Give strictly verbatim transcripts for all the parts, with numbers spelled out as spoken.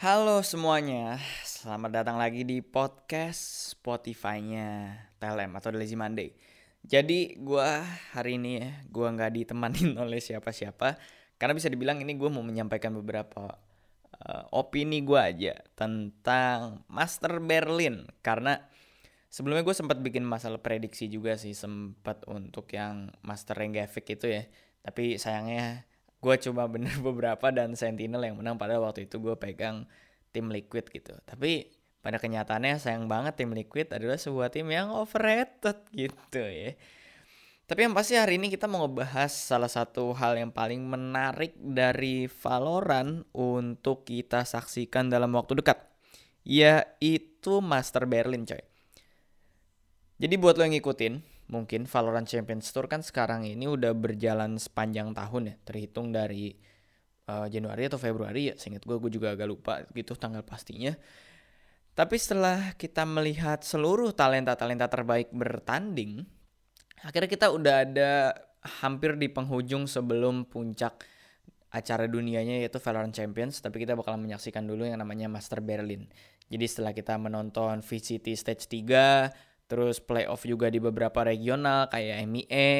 Halo semuanya, selamat datang lagi di podcast Spotify-nya T L M atau The Lazy Monday. Jadi gue hari ini ya, gue gak ditemanin oleh siapa-siapa. Karena bisa dibilang ini gue mau menyampaikan beberapa uh, opini gue aja tentang Master Berlin. Karena sebelumnya gue sempat bikin masalah prediksi juga sih, sempat untuk yang Master Reykjavik itu ya. Tapi sayangnya gue coba bener beberapa dan Sentinel yang menang, padahal waktu itu gue pegang tim Liquid gitu. Tapi pada kenyataannya sayang banget tim Liquid adalah sebuah tim yang overrated gitu ya. Tapi yang pasti hari ini kita mau ngebahas salah satu hal yang paling menarik dari Valorant untuk kita saksikan dalam waktu dekat, yaitu Master Berlin coy. Jadi buat lo yang ngikutin, mungkin Valorant Champions Tour kan sekarang ini udah berjalan sepanjang tahun ya. Terhitung dari uh, Januari atau Februari ya. Seingat gue, gue juga agak lupa gitu tanggal pastinya. Tapi setelah kita melihat seluruh talenta-talenta terbaik bertanding, akhirnya kita udah ada hampir di penghujung sebelum puncak acara dunianya yaitu Valorant Champions. Tapi kita bakal menyaksikan dulu yang namanya Master Berlin. Jadi setelah kita menonton V C T Stage tiga, terus playoff juga di beberapa regional kayak M I A,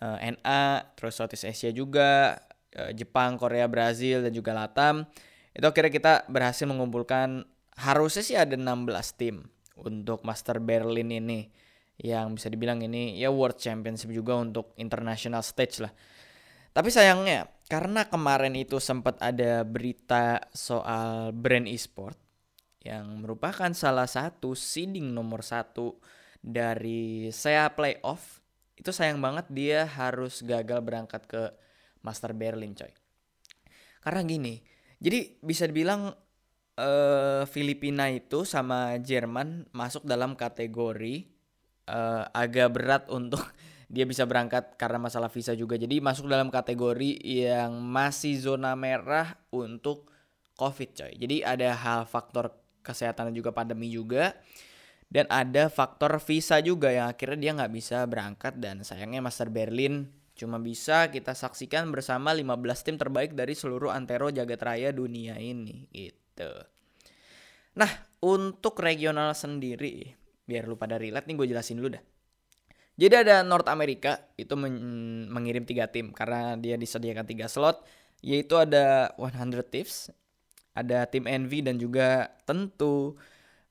uh, N A, terus Southeast Asia juga, uh, Jepang, Korea, Brazil, dan juga Latam. Itu akhirnya kita berhasil mengumpulkan, harusnya sih ada enam belas tim untuk Master Berlin ini. Yang bisa dibilang ini ya World Championship juga untuk international stage lah. Tapi sayangnya, karena kemarin itu sempat ada berita soal Brand Esports, yang merupakan salah satu seeding nomor satu dari S E A playoff, itu sayang banget dia harus gagal berangkat ke Master Berlin coy. Karena gini, jadi bisa dibilang uh, Filipina itu sama Jerman masuk dalam kategori uh, agak berat untuk dia bisa berangkat karena masalah visa juga. Jadi masuk dalam kategori yang masih zona merah untuk COVID coy. Jadi ada hal faktor kesehatan dan juga pandemi juga. Dan ada faktor visa juga yang akhirnya dia gak bisa berangkat. Dan sayangnya Master Berlin cuma bisa kita saksikan bersama lima belas tim terbaik dari seluruh antero jagat raya dunia ini gitu. Nah untuk regional sendiri, biar lu pada relate nih gue jelasin dulu dah. Jadi ada North America itu men- mengirim tiga tim karena dia disediakan tiga slot, yaitu ada one hundred Thieves, ada Team Envy, dan juga tentu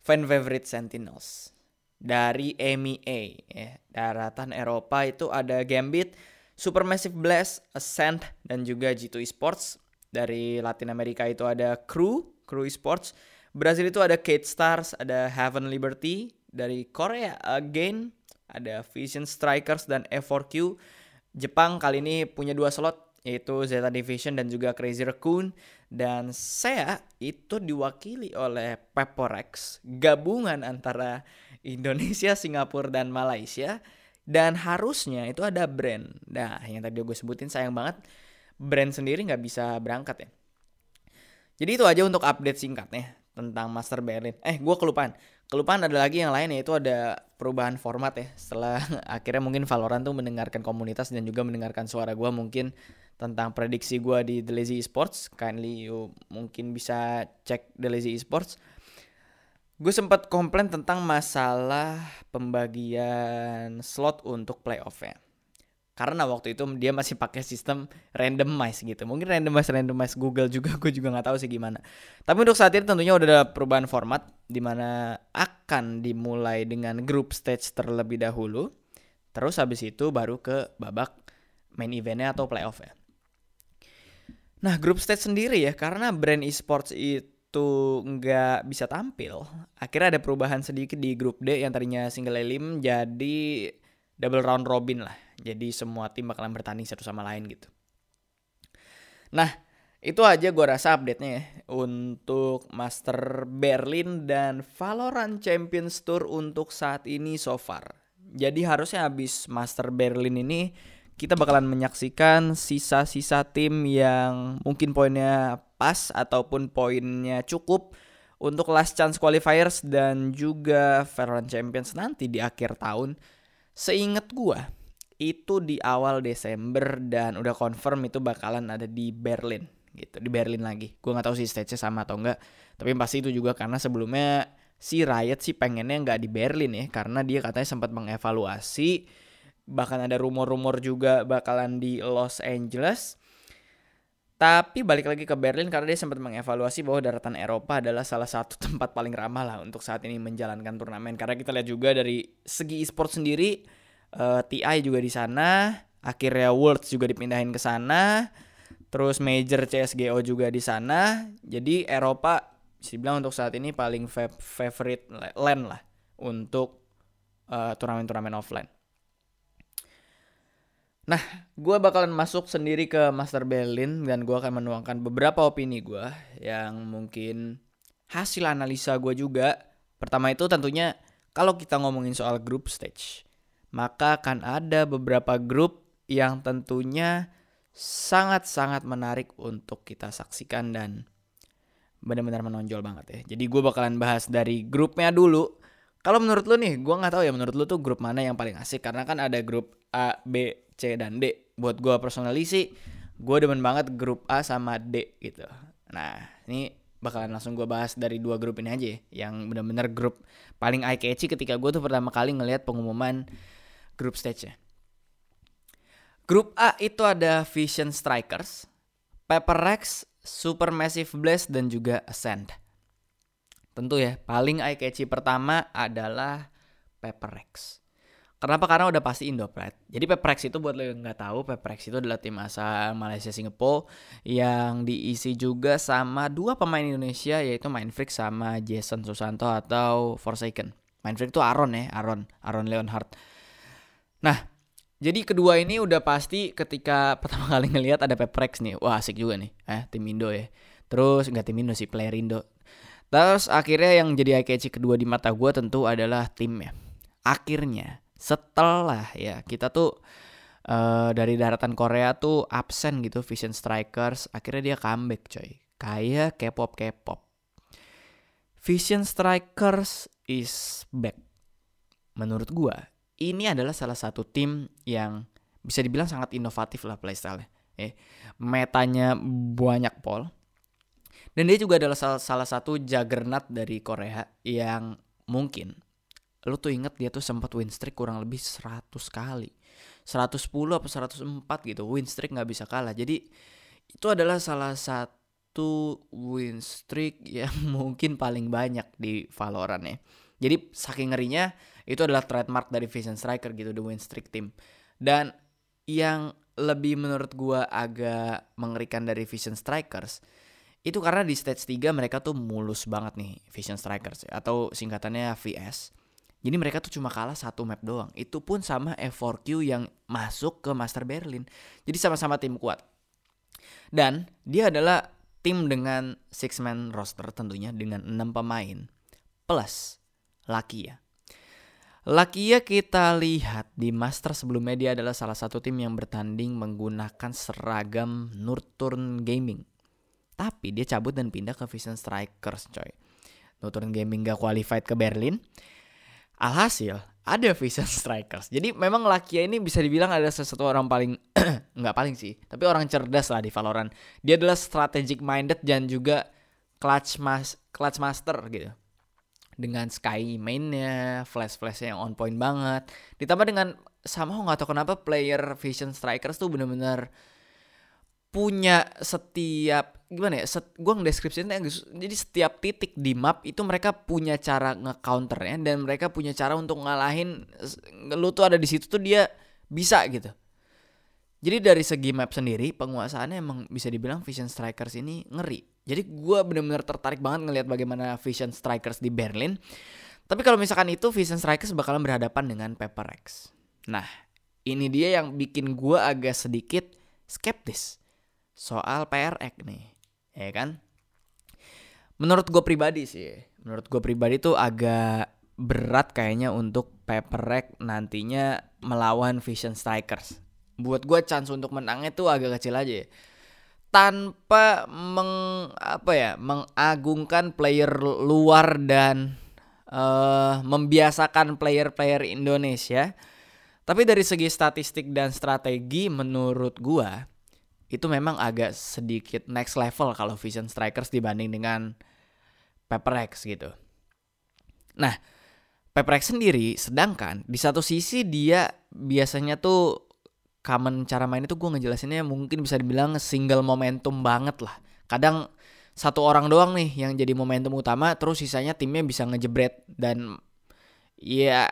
fan favorite Sentinels. Dari M E A, ya, daratan Eropa itu ada Gambit, Supermassive Blaze, Ascend, dan juga G two Esports. Dari Latin Amerika itu ada Crew, Crew Esports. Brazil itu ada K R U Stars, ada Heaven Liberty. Dari Korea again ada Vision Strikers dan F four Q. Jepang kali ini punya dua slot, yaitu Zeta Division dan juga Crazy Raccoon. Dan S E A itu diwakili oleh Paper Rex, gabungan antara Indonesia, Singapura, dan Malaysia. Dan harusnya itu ada Brand. Nah yang tadi gue sebutin sayang banget Brand sendiri gak bisa berangkat ya. Jadi itu aja untuk update singkatnya tentang Master Berlin. Eh gue kelupaan Kelupaan ada lagi yang lain, yaitu ada perubahan format ya. Setelah akhirnya mungkin Valorant tuh mendengarkan komunitas dan juga mendengarkan suara gue mungkin tentang prediksi gue di The Lazy Esports. Kindly you mungkin bisa cek The Lazy Esports. Gue sempat komplain tentang masalah pembagian slot untuk playoff-nya. Karena waktu itu dia masih pakai sistem randomize gitu. Mungkin randomize-randomize Google juga, gue juga gak tahu sih gimana. Tapi untuk saat ini tentunya udah ada perubahan format, dimana akan dimulai dengan group stage terlebih dahulu. Terus habis itu baru ke babak main eventnya atau playoff ya. Nah group stage sendiri ya, karena Brand Esports itu nggak bisa tampil, akhirnya ada perubahan sedikit di grup D yang tadinya single elim jadi double round robin lah. Jadi semua tim bakalan bertanding satu sama lain gitu. Nah itu aja gue rasa update-nya ya, untuk Master Berlin dan Valorant Champions Tour untuk saat ini so far. Jadi harusnya habis Master Berlin ini kita bakalan menyaksikan sisa-sisa tim yang mungkin poinnya pas ataupun poinnya cukup untuk last chance qualifiers dan juga Valorant Champions nanti di akhir tahun. Seingat gua itu di awal Desember dan udah confirm itu bakalan ada di Berlin gitu di Berlin lagi. Gue nggak tahu sih stage-nya sama atau enggak, tapi pasti itu juga karena sebelumnya si Riot sih pengennya nggak di Berlin ya, karena dia katanya sempat mengevaluasi, bahkan ada rumor-rumor juga bakalan di Los Angeles. Tapi balik lagi ke Berlin karena dia sempat mengevaluasi bahwa daratan Eropa adalah salah satu tempat paling ramah lah untuk saat ini menjalankan turnamen. Karena kita lihat juga dari segi e-sport sendiri, uh, T I juga di sana, akhirnya Worlds juga dipindahin ke sana, terus Major C S G O juga di sana. Jadi Eropa bisa dibilang untuk saat ini paling fav- favorite land lah untuk uh, turnamen-turnamen offline. Nah, gue bakalan masuk sendiri ke Master Berlin dan gue akan menuangkan beberapa opini gue yang mungkin hasil analisa gue juga. Pertama itu tentunya kalau kita ngomongin soal group stage, maka akan ada beberapa grup yang tentunya sangat-sangat menarik untuk kita saksikan dan benar-benar menonjol banget ya. Jadi gue bakalan bahas dari grupnya dulu. Kalau menurut lu nih, gue gak tahu ya menurut lu tuh grup mana yang paling asik. Karena kan ada grup A, B, C, dan D. Buat gue personally sih, gue demen banget grup A sama D gitu. Nah, ini bakalan langsung gue bahas dari dua grup ini aja ya. Yang benar-benar grup paling eye-catchy ketika gue tuh pertama kali ngelihat pengumuman grup stage-nya. Grup A itu ada Vision Strikers, Paper Rex, Supermassive Blaze, dan juga Ascend. Tentu ya, paling eye-catchy pertama adalah Paper Rex. Kenapa? Karena udah pasti Indo-pride. Jadi Paper Rex itu buat lo yang gak tahu, Paper Rex itu adalah tim asal Malaysia-Singapura yang diisi juga sama dua pemain Indonesia, yaitu Mindfreak sama Jason Susanto atau f0rsakeN. Mindfreak itu Aaron ya, Aaron, Aaron Leonhardt. Nah, jadi kedua ini udah pasti ketika pertama kali ngelihat ada Paper Rex nih. Wah, asik juga nih, eh, tim Indo ya. Terus, gak tim Indo sih, player Indo. Terus akhirnya yang jadi eye-catchy kedua di mata gue tentu adalah timnya. Akhirnya setelah ya kita tuh uh, dari daratan Korea tuh absen gitu Vision Strikers. Akhirnya dia comeback coy. Kayak K-pop-K-pop. Vision Strikers is back. Menurut gue ini adalah salah satu tim yang bisa dibilang sangat inovatif lah playstyle-nya. Eh, metanya banyak pol. Dan dia juga adalah salah satu juggernaut dari Korea yang mungkin lu tuh inget dia tuh sempat win streak kurang lebih seratus kali. seratus sepuluh apa seratus empat gitu. Win streak gak bisa kalah. Jadi itu adalah salah satu win streak yang mungkin paling banyak di Valorant ya. Jadi saking ngerinya itu adalah trademark dari Vision Striker gitu. The win streak team. Dan yang lebih menurut gua agak mengerikan dari Vision Strikers, itu karena di stage tiga mereka tuh mulus banget nih Vision Strikers atau singkatannya V S. Jadi mereka tuh cuma kalah satu map doang. Itu pun sama F four Q yang masuk ke Master Berlin. Jadi sama-sama tim kuat. Dan dia adalah tim dengan six man roster tentunya dengan enam pemain. Plus Lakiya. Lakiya kita lihat di Master sebelumnya dia adalah salah satu tim yang bertanding menggunakan seragam Northturn Gaming. Tapi dia cabut dan pindah ke Vision Strikers coy. Northturn Gaming gak qualified ke Berlin. Alhasil ada Vision Strikers. Jadi memang Lakiya ini bisa dibilang adalah sesuatu orang paling gak paling sih, tapi orang cerdas lah di Valorant. Dia adalah strategic minded dan juga clutch, mas, clutch master gitu. Dengan Skye mainnya, flash-flashnya yang on point banget. Ditambah dengan somehow gak tau kenapa player Vision Strikers tuh benar-benar punya setiap gimana ya, set, gue ngedeskripsinya jadi setiap titik di map itu mereka punya cara nge-counternya dan mereka punya cara untuk ngalahin lu tuh ada di situ tuh dia bisa gitu. Jadi dari segi map sendiri penguasaannya emang bisa dibilang Vision Strikers ini ngeri. Jadi gue benar-benar tertarik banget ngelihat bagaimana Vision Strikers di Berlin. Tapi kalau misalkan itu Vision Strikers bakalan berhadapan dengan Paper Rex. Nah, ini dia yang bikin gue agak sedikit skeptis soal P R X nih. Ya kan? Menurut gue pribadi sih, menurut gue pribadi tuh agak berat kayaknya untuk Paper Rex nantinya melawan Vision Strikers. Buat gue chance untuk menangnya tuh agak kecil aja. Ya. Tanpa meng apa ya mengagungkan player luar dan uh, membiasakan player-player Indonesia. Tapi dari segi statistik dan strategi menurut gue itu memang agak sedikit next level kalau Vision Strikers dibanding dengan Paper Rex gitu. Nah, Paper Rex sendiri, sedangkan di satu sisi dia biasanya tuh common cara mainnya tuh gue ngejelasinnya mungkin bisa dibilang single momentum banget lah. Kadang satu orang doang nih yang jadi momentum utama, terus sisanya timnya bisa ngejebret. Dan ya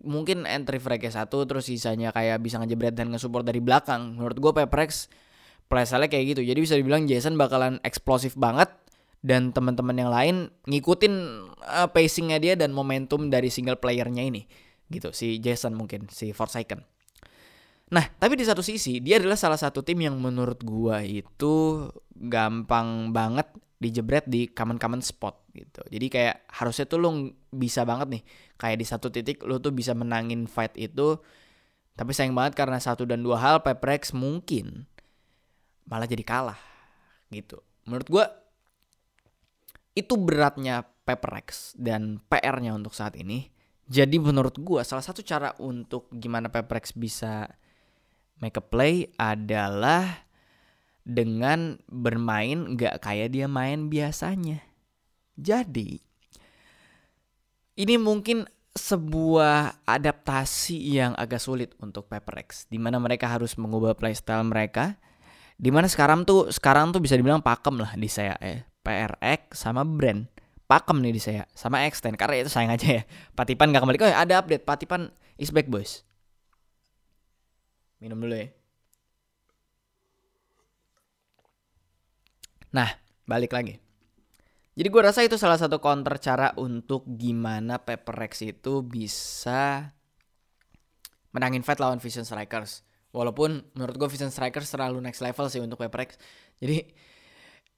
mungkin entry frag-nya satu, terus sisanya kayak bisa ngejebret dan nge-support dari belakang. Menurut gue Paper Rex playstyle-nya kayak gitu. Jadi bisa dibilang Jason bakalan eksplosif banget, dan teman-teman yang lain ngikutin uh, pacing-nya dia dan momentum dari single player-nya ini. Gitu, si Jason mungkin, si f zero saken. Nah, tapi di satu sisi dia adalah salah satu tim yang menurut gua itu gampang banget dijebret di common-common spot gitu. Jadi kayak harusnya tuh lu bisa banget nih, kayak di satu titik lu tuh bisa menangin fight itu. Tapi sayang banget karena satu dan dua hal Paper Rex mungkin malah jadi kalah gitu. Menurut gua itu beratnya Paper Rex dan P R-nya untuk saat ini. Jadi menurut gua salah satu cara untuk gimana Paper Rex bisa make a play adalah dengan bermain gak kayak dia main biasanya. Jadi ini mungkin sebuah adaptasi yang agak sulit untuk Paper Rex, dimana mereka harus mengubah playstyle mereka, dimana sekarang tuh sekarang tuh bisa dibilang pakem lah di saya eh. P R X sama Brand pakem nih di saya sama Extend, karena itu sayang aja ya Patipan gak kembali. Oh ya, ada update, Patipan is back boys. Minum dulu ya. Nah, balik lagi. Jadi gue rasa itu salah satu counter cara untuk gimana Paper Rex itu bisa menangin fight lawan Vision Strikers. Walaupun menurut gue Vision Strikers terlalu next level sih untuk Paper Rex. Jadi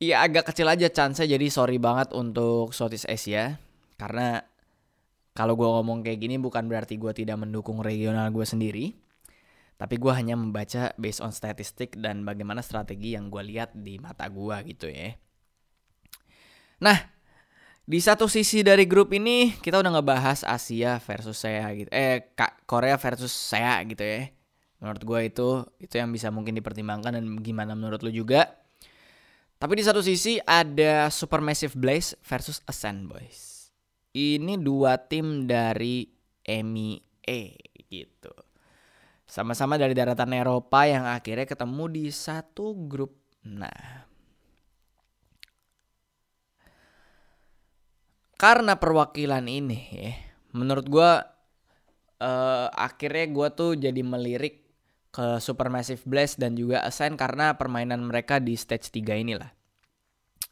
ya agak kecil aja chance-nya, jadi sorry banget untuk Southeast Asia. Karena kalau gue ngomong kayak gini bukan berarti gue tidak mendukung regional gue sendiri, tapi gue hanya membaca based on statistik dan bagaimana strategi yang gue lihat di mata gue gitu ya. Nah, di satu sisi dari grup ini kita udah ngebahas Asia versus saya gitu. Eh, Korea versus saya gitu ya. Menurut gue itu itu yang bisa mungkin dipertimbangkan, dan gimana menurut lu juga. Tapi di satu sisi ada Supermassive Blaze versus Ascend boys. Ini dua tim dari M I E gitu. Sama-sama dari daratan Eropa yang akhirnya ketemu di satu grup. Nah, karena perwakilan ini ya, menurut gue eh, akhirnya gue tuh jadi melirik ke Supermassive Blaze dan juga Ascend karena permainan mereka di stage tiga inilah.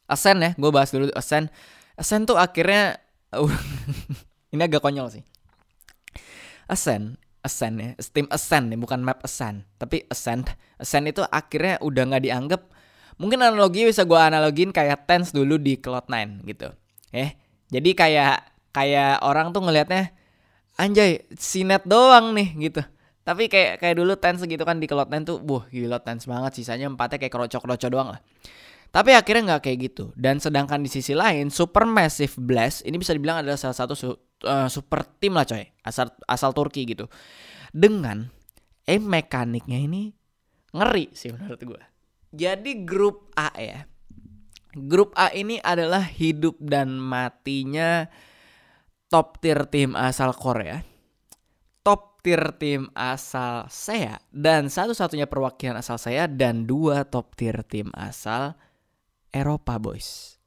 Ascend ya, gue bahas dulu Ascend. Ascend tuh akhirnya, uh, ini agak konyol sih. Ascend Ascend ya, tim Ascend nih, bukan map Ascend, tapi Ascend. Ascend itu akhirnya udah nggak dianggap. Mungkin analogi bisa gue analogin kayak TenZ dulu di Cloud nine gitu. Eh, jadi kayak kayak orang tuh ngelihatnya, anjay, sinet doang nih gitu. Tapi kayak kayak dulu TenZ gitu kan di Cloud nine tuh, wah gila TenZ banget. Sisanya empatnya kayak kerocok-kerocok doang lah. Tapi akhirnya nggak kayak gitu. Dan sedangkan di sisi lain, Supermassive Blaze ini bisa dibilang adalah salah satu su- uh, super tim lah coy, asal asal Turki gitu. Dengan eh mekaniknya ini ngeri sih menurut gue. Jadi grup A ya, grup A ini adalah hidup dan matinya top tier tim asal Korea, top tier tim asal S E A, dan satu-satunya perwakilan asal S E A, dan dua top tier tim asal Eropa boys.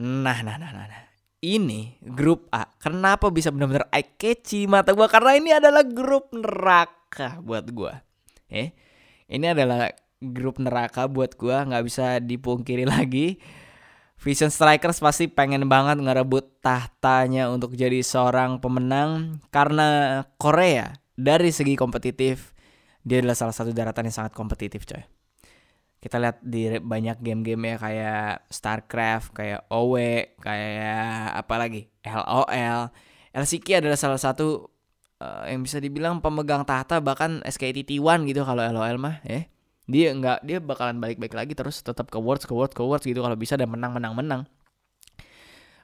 Nah, nah, nah, nah, nah. Ini grup A. Kenapa bisa benar-benar eye catchy mata gue? Karena ini adalah grup neraka buat gue. Eh, ini adalah grup neraka buat gue, nggak bisa dipungkiri lagi. Vision Strikers pasti pengen banget ngerebut tahtanya untuk jadi seorang pemenang, karena Korea dari segi kompetitif dia adalah salah satu daratan yang sangat kompetitif coy. Kita lihat di banyak game-game ya, kayak StarCraft, kayak O W, kayak apa lagi, L O L. L C K adalah salah satu uh, yang bisa dibilang pemegang tahta, bahkan S K T T one gitu kalau L O L mah ya. Dia enggak dia bakalan balik-balik lagi terus, tetap ke Worlds, ke Worlds, ke Worlds gitu kalau bisa, dan menang-menang-menang.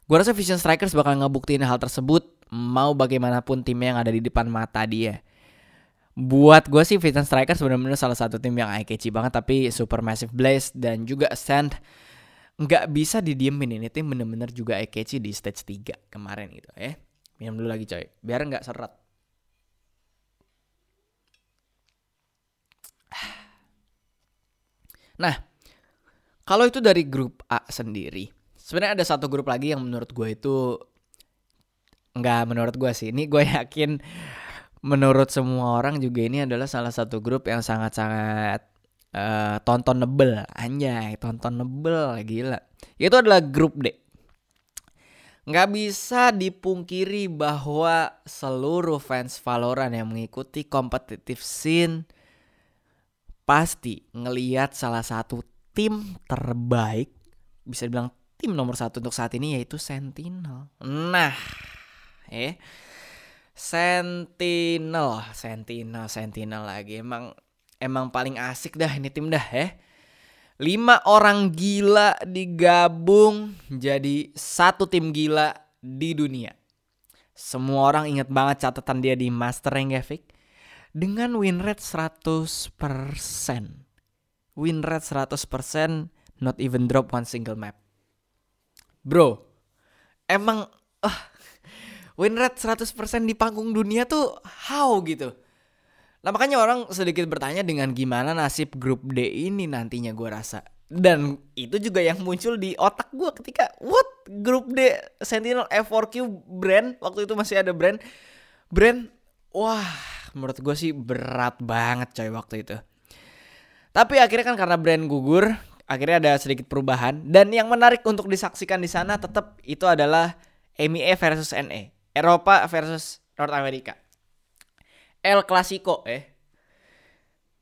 Gua rasa Vision Strikers bakal ngebuktiin hal tersebut mau bagaimanapun timnya yang ada di depan mata dia. Buat gue sih Vision Strikers benar-benar salah satu tim yang eye catchy banget, tapi Supermassive Blaze dan juga Ascend nggak bisa didiemin. Ini tim benar-benar juga eye catchy di stage tiga kemarin gitu ya. Minum dulu lagi coy, biar nggak seret. Nah, kalau itu dari grup A sendiri, sebenarnya ada satu grup lagi yang menurut gue itu nggak menurut gue sih. Ini gue yakin menurut semua orang juga ini adalah salah satu grup yang sangat-sangat uh, tontonable, anjay, tontonable, gila. Itu adalah grup D. Nggak bisa dipungkiri bahwa seluruh fans Valorant yang mengikuti competitive scene pasti ngelihat salah satu tim terbaik, bisa dibilang tim nomor satu untuk saat ini, yaitu Sentinel. Nah, eh, Sentinel, Sentinel, Sentinel lagi. Emang, emang paling asik dah ini tim dah, eh. Lima orang gila digabung jadi satu tim gila di dunia. Semua orang ingat banget catatan dia di Master Reykjavik. Dengan win rate seratus persen. Win rate seratus persen, not even drop one single map. Bro, emang uh, win rate seratus persen di panggung dunia tuh how gitu. Nah makanya orang sedikit bertanya dengan gimana nasib grup D ini nantinya, gue rasa. Dan itu juga yang muncul di otak gue ketika what? Grup D, Sentinel, F four Q, Brand. Waktu itu masih ada Brand. Brand, wah. Menurut gue sih berat banget coy waktu itu. Tapi akhirnya kan karena Brand gugur, akhirnya ada sedikit perubahan. Dan yang menarik untuk disaksikan di sana tetap itu adalah M I A versus N A, Eropa versus North America, El Clasico eh.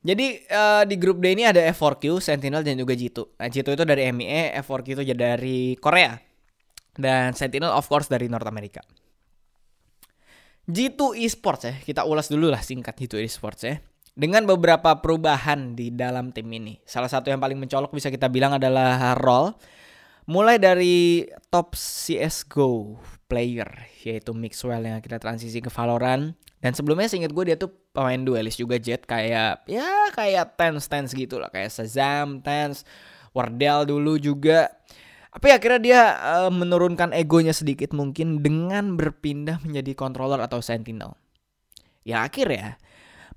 Jadi uh, di grup D ini ada F four Q, Sentinel dan juga G two. Nah, G two itu dari M I A, F four Q itu dari Korea, dan Sentinel of course dari North America. G two Esports ya, kita ulas dulu lah singkat G two Esports ya. Dengan beberapa perubahan di dalam tim ini. Salah satu yang paling mencolok bisa kita bilang adalah role. Mulai dari top C S G O player, yaitu Mixwell yang kita transisi ke Valorant. Dan sebelumnya seingat gue dia tuh pemain duelist juga, Jett. Kayak ya kayak TenZ, TenZ gitu lah. Kayak ShahZaM, TenZ, Wardell dulu juga. Tapi akhirnya dia uh, menurunkan egonya sedikit mungkin dengan berpindah menjadi controller atau sentinel. Ya akhirnya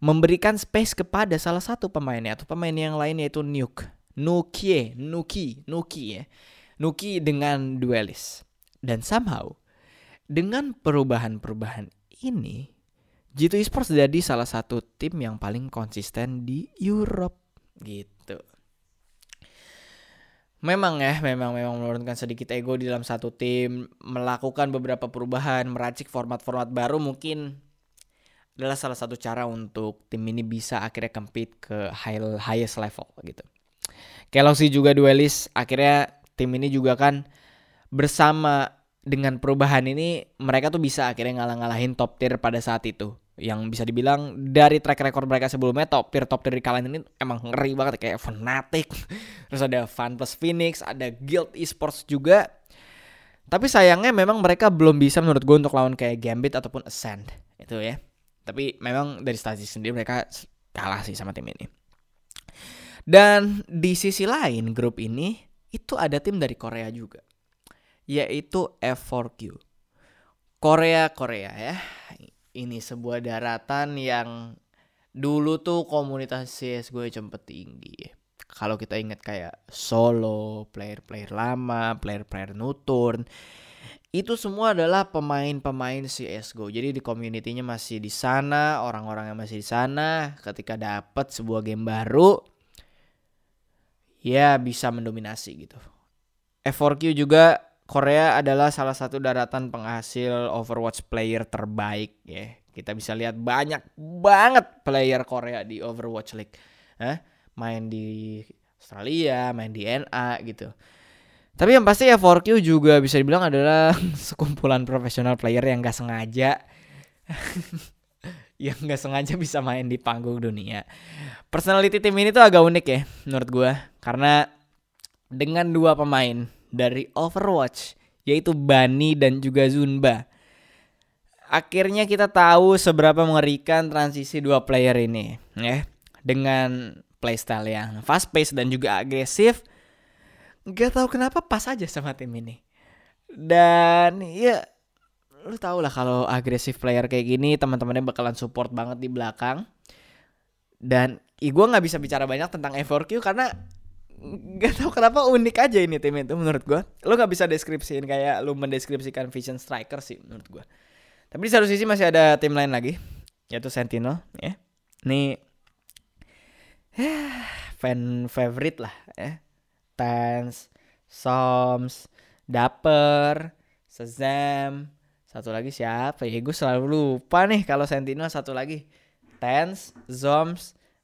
memberikan space kepada salah satu pemainnya atau pemain yang lain, yaitu Nuke. Nuke, Nuke, Nuke ya. Nuke dengan duelist. Dan somehow dengan perubahan-perubahan ini G two Esports jadi salah satu tim yang paling konsisten di Europe gitu. Memang ya, memang memang menurunkan sedikit ego di dalam satu tim, melakukan beberapa perubahan, meracik format-format baru mungkin adalah salah satu cara untuk tim ini bisa akhirnya compete ke high, highest level gitu. Kelosi juga duelist, akhirnya tim ini juga kan bersama dengan perubahan ini mereka tuh bisa akhirnya ngalah-ngalahin top tier pada saat itu. Yang bisa dibilang dari track record mereka sebelumnya, top tier-top tier di kalian ini emang ngeri banget. Kayak Fnatic, terus ada Fun Plus Phoenix, ada Guild Esports juga. Tapi sayangnya memang mereka belum bisa menurut gue untuk lawan kayak Gambit ataupun Ascend itu ya. Tapi memang dari statistik sendiri mereka kalah sih sama tim ini. Dan di sisi lain grup ini itu ada tim dari Korea juga, yaitu F four Q. Korea-Korea ya, ini sebuah daratan yang dulu tuh komunitas C S gue sempet tinggi. Kalau kita ingat kayak Solo, player-player lama, player-player Northturn, itu semua adalah pemain-pemain C S G O. Jadi di community-nya masih di sana, orang-orangnya masih di sana. Ketika dapat sebuah game baru, ya bisa mendominasi gitu. F four Q juga Korea adalah salah satu daratan penghasil Overwatch player terbaik ya. Kita bisa lihat banyak banget player Korea di Overwatch League. Hah? Main di Australia, main di N A gitu. Tapi yang pasti F four Q juga bisa dibilang adalah sekumpulan profesional player yang gak sengaja yang gak sengaja bisa main di panggung dunia. Personality tim ini tuh agak unik ya menurut gue. Karena dengan dua pemain dari Overwatch, yaitu Bunny dan juga Zunba, akhirnya kita tahu seberapa mengerikan transisi dua player ini, ya. Dengan playstyle yang fast pace dan juga agresif. Gak tahu kenapa pas aja sama tim ini. Dan ya lu tau lah kalau agresif player kayak gini teman-temannya bakalan support banget di belakang. Dan ya gue gak bisa bicara banyak tentang F four Q karena gak tahu kenapa unik aja ini tim itu menurut gue. Lo gak bisa deskripsiin kayak lo mendeskripsikan Vision Strikers sih menurut gue. Tapi di satu sisi masih ada tim lain lagi, yaitu Sentinel, ya. Ini eh, fan favorite lah, ya. TenZ, ShahZaM, Dapper, ShahZaM. Satu lagi siapa ya? Gue selalu lupa nih kalau Sentinel. Satu lagi TenZ, ShahZaM,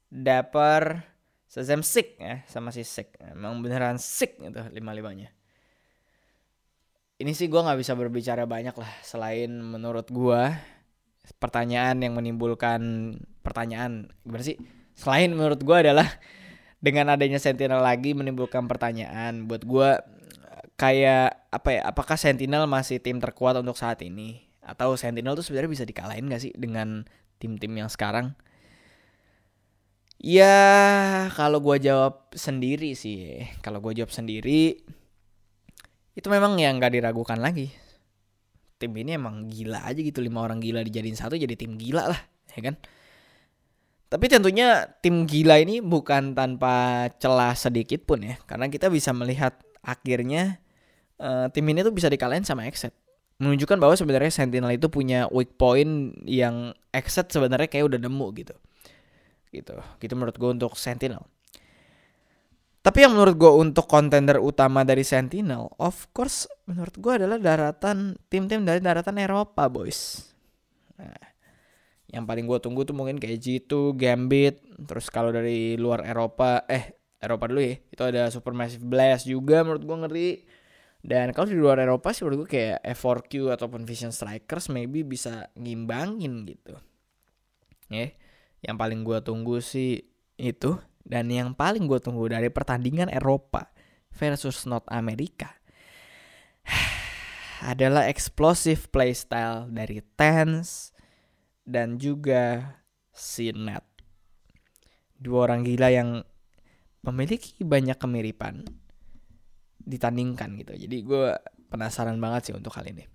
Dapper, ShahZaM, sick ya, sama si sick. Emang beneran sick gitu lima-limanya. Ini sih gue gak bisa berbicara banyak lah. Selain menurut gue pertanyaan yang menimbulkan pertanyaan. Gimana sih? Selain menurut gue adalah dengan adanya Sentinel lagi menimbulkan pertanyaan. Buat gue kayak apa ya, apakah Sentinel masih tim terkuat untuk saat ini? Atau Sentinel tuh sebenarnya bisa dikalahin gak sih dengan tim-tim yang sekarang? Ya kalau gue jawab sendiri sih, kalau gue jawab sendiri itu memang yang gak diragukan lagi. Tim ini emang gila aja gitu, lima orang gila dijadiin satu jadi tim gila lah, ya kan? Tapi tentunya tim gila ini bukan tanpa celah sedikit pun ya, karena kita bisa melihat akhirnya uh, tim ini tuh bisa dikalahin sama X S E T. Menunjukkan bahwa sebenarnya Sentinel itu punya weak point yang X S E T sebenarnya kayak udah nemu gitu. Gitu, gitu menurut gue untuk Sentinel. Tapi yang menurut gue untuk kontender utama dari Sentinel, of course menurut gue adalah daratan tim-tim dari daratan Eropa, boys. Nah, yang paling gue tunggu tuh mungkin kayak G two, Gambit, terus kalau dari luar Eropa, eh Eropa dulu ya, itu ada Supermassive Blaze juga menurut gue ngeri. Dan kalau di luar Eropa sih menurut gue kayak F four Q ataupun Vision Strikers maybe bisa ngimbangin gitu. Ya. Yeah. Yang paling gue tunggu sih itu. Dan yang paling gue tunggu dari pertandingan Eropa versus North America adalah explosive playstyle dari TenZ dan juga Sinet. Dua orang gila yang memiliki banyak kemiripan ditandingkan gitu. Jadi gue penasaran banget sih untuk hal ini.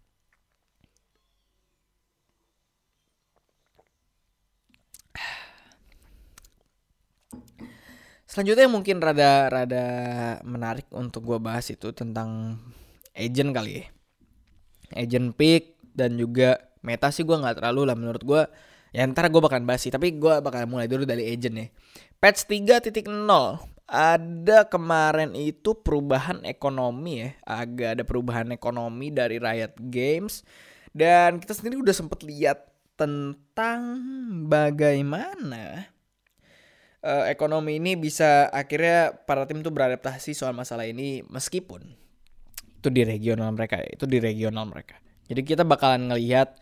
Selanjutnya yang mungkin rada-rada menarik untuk gue bahas itu tentang agent kali ya. Agent pick dan juga meta sih gue gak terlalu lah menurut gue. Ya ntar gue bakalan bahas sih, tapi gue bakalan mulai dulu dari agent ya. Patch tiga titik nol, ada kemarin itu perubahan ekonomi ya. Agak ada perubahan ekonomi dari Riot Games. Dan kita sendiri udah sempet lihat tentang bagaimana Uh, ekonomi ini bisa akhirnya para tim tuh beradaptasi soal masalah ini meskipun itu di regional mereka, itu di regional mereka. Jadi kita bakalan ngelihat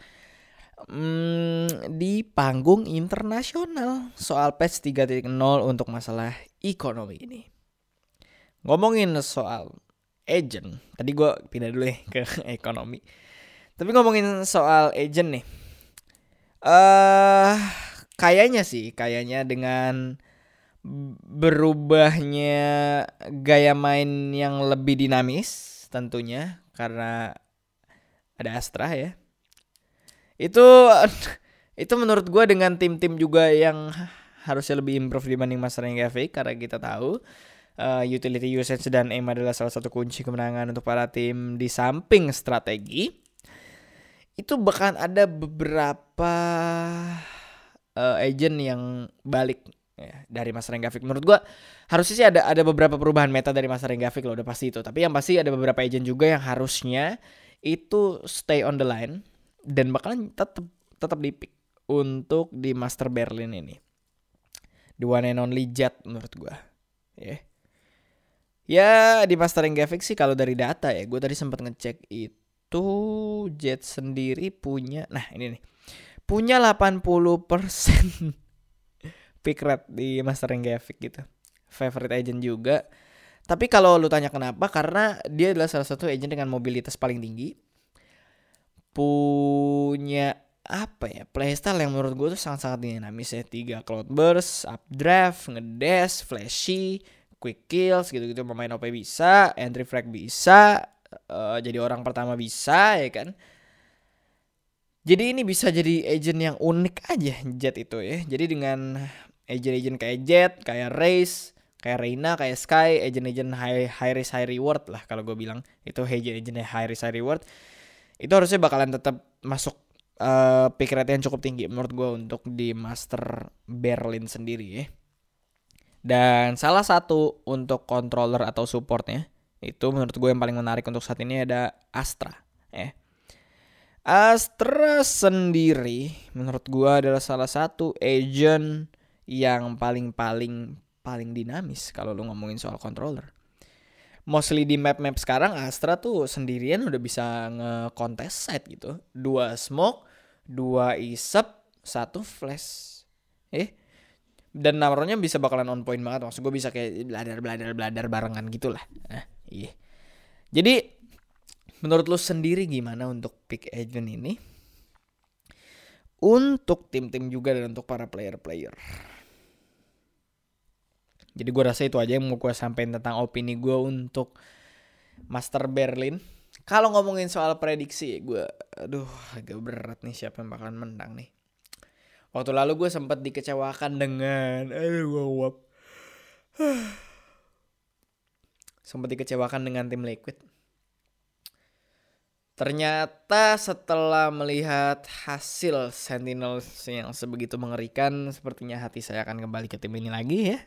hmm, di panggung internasional soal patch tiga titik nol untuk masalah ekonomi ini. Ngomongin soal agent, tadi gue pindah dulu ya ke ekonomi. Tapi ngomongin soal agent nih, uh, kayaknya sih, kayaknya dengan berubahnya gaya main yang lebih dinamis tentunya karena ada Astra ya. Itu itu menurut gue dengan tim-tim juga yang harusnya lebih improve dibanding Master Reykjavik karena kita tahu uh, utility usage dan aim adalah salah satu kunci kemenangan untuk para tim di samping strategi. Itu bahkan ada beberapa uh, agent yang balik ya, dari Master Reykjavik. Menurut gue harusnya sih ada ada beberapa perubahan meta dari Master Reykjavik loh, udah pasti itu. Tapi yang pasti ada beberapa agent juga yang harusnya itu stay on the line dan bakalan tetap tetap di-pick untuk di Master Berlin ini. The one and only Jett menurut gue. Ya. Yeah. Ya di Master Reykjavik sih kalau dari data ya, gue tadi sempat ngecek itu Jett sendiri punya, nah ini nih, punya delapan puluh persen pick rate di Master Reykjavik gitu. Favorite agent juga. Tapi kalau lu tanya kenapa, karena dia adalah salah satu agent dengan mobilitas paling tinggi. Punya apa ya, playstyle yang menurut gue tuh sangat-sangat dinamis ya. Tiga cloud burst, updraft, ngedash, flashy, quick kills gitu-gitu. Pemain O P bisa, entry frag bisa, uh, jadi orang pertama bisa ya kan. Jadi ini bisa jadi agent yang unik aja Jett itu ya. Jadi dengan agent-agent kayak Jett, kayak Raze, kayak Reina, kayak Skye, agent-agent high, high risk high reward lah kalau gue bilang. Itu agent-agentnya high risk high reward. Itu harusnya bakalan tetap masuk uh, pick rate yang cukup tinggi menurut gue untuk di Master Berlin sendiri ya. Dan salah satu untuk controller atau supportnya itu menurut gue yang paling menarik untuk saat ini ada Astra ya. Astra sendiri menurut gue adalah salah satu agent yang paling-paling paling dinamis kalau lu ngomongin soal controller. Mostly di map-map sekarang Astra tuh sendirian udah bisa nge-contest site gitu. Dua smoke, dua isep, satu flash. Eh, dan naruhnya bisa bakalan on point banget. Maksud gue bisa kayak bladar-bladar-bladar barengan gitu lah. Nah, iya. Jadi menurut lu sendiri gimana untuk pick agent ini? Untuk tim-tim juga dan untuk para player-player. Jadi gue rasa itu aja yang mau gue sampaikan tentang opini gue untuk Master Berlin. Kalau ngomongin soal prediksi gue, aduh agak berat nih siapa yang bakalan menang nih. Waktu lalu gue sempat dikecewakan dengan, aduh gue uap. Sempat dikecewakan dengan tim Liquid. Ternyata setelah melihat hasil Sentinels yang sebegitu mengerikan, sepertinya hati saya akan kembali ke tim ini lagi ya.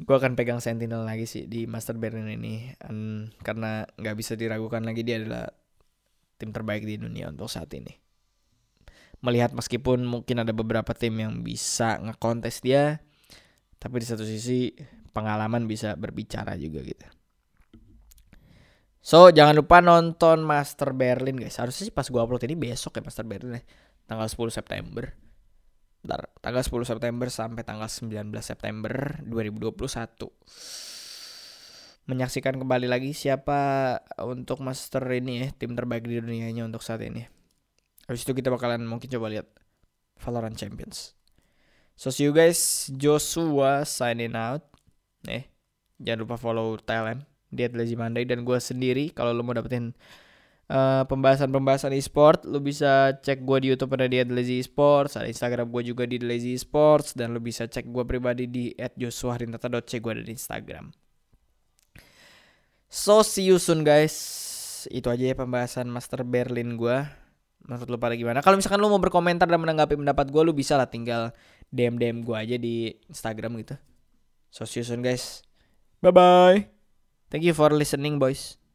Gue akan pegang Sentinel lagi sih di Master Berlin ini. And, karena gak bisa diragukan lagi dia adalah tim terbaik di dunia untuk saat ini. Melihat meskipun mungkin ada beberapa tim yang bisa ngekontes dia, tapi di satu sisi pengalaman bisa berbicara juga gitu. So jangan lupa nonton Master Berlin guys. Harusnya sih pas gue upload ini besok ya Master Berlin ya. Tanggal sepuluh September. Bentar, tanggal sepuluh September sampai tanggal sembilan belas September dua ribu dua puluh satu. Menyaksikan kembali lagi siapa untuk Master ini ya. Tim terbaik di dunianya untuk saat ini. Habis itu kita bakalan mungkin coba lihat Valorant Champions. So see you guys. Joshua signing out. Eh, jangan lupa follow Thailand. Dia The Lazy Monday dan gue sendiri. Kalau lo mau dapetin uh, pembahasan-pembahasan e-sport, lo bisa cek gue di YouTube ada di The Lazy Esports. Ada Instagram gue juga di The Lazy Esports. Dan lo bisa cek gue pribadi di et joshua rintata dot c. Gue ada di Instagram. So see you soon guys. Itu aja ya pembahasan Master Berlin gue. Menurut lo pada gimana? Kalau misalkan lo mau berkomentar dan menanggapi pendapat gue, lo bisa lah tinggal D M D M gue aja di Instagram gitu. So see you soon guys. Bye bye. Thank you for listening, boys.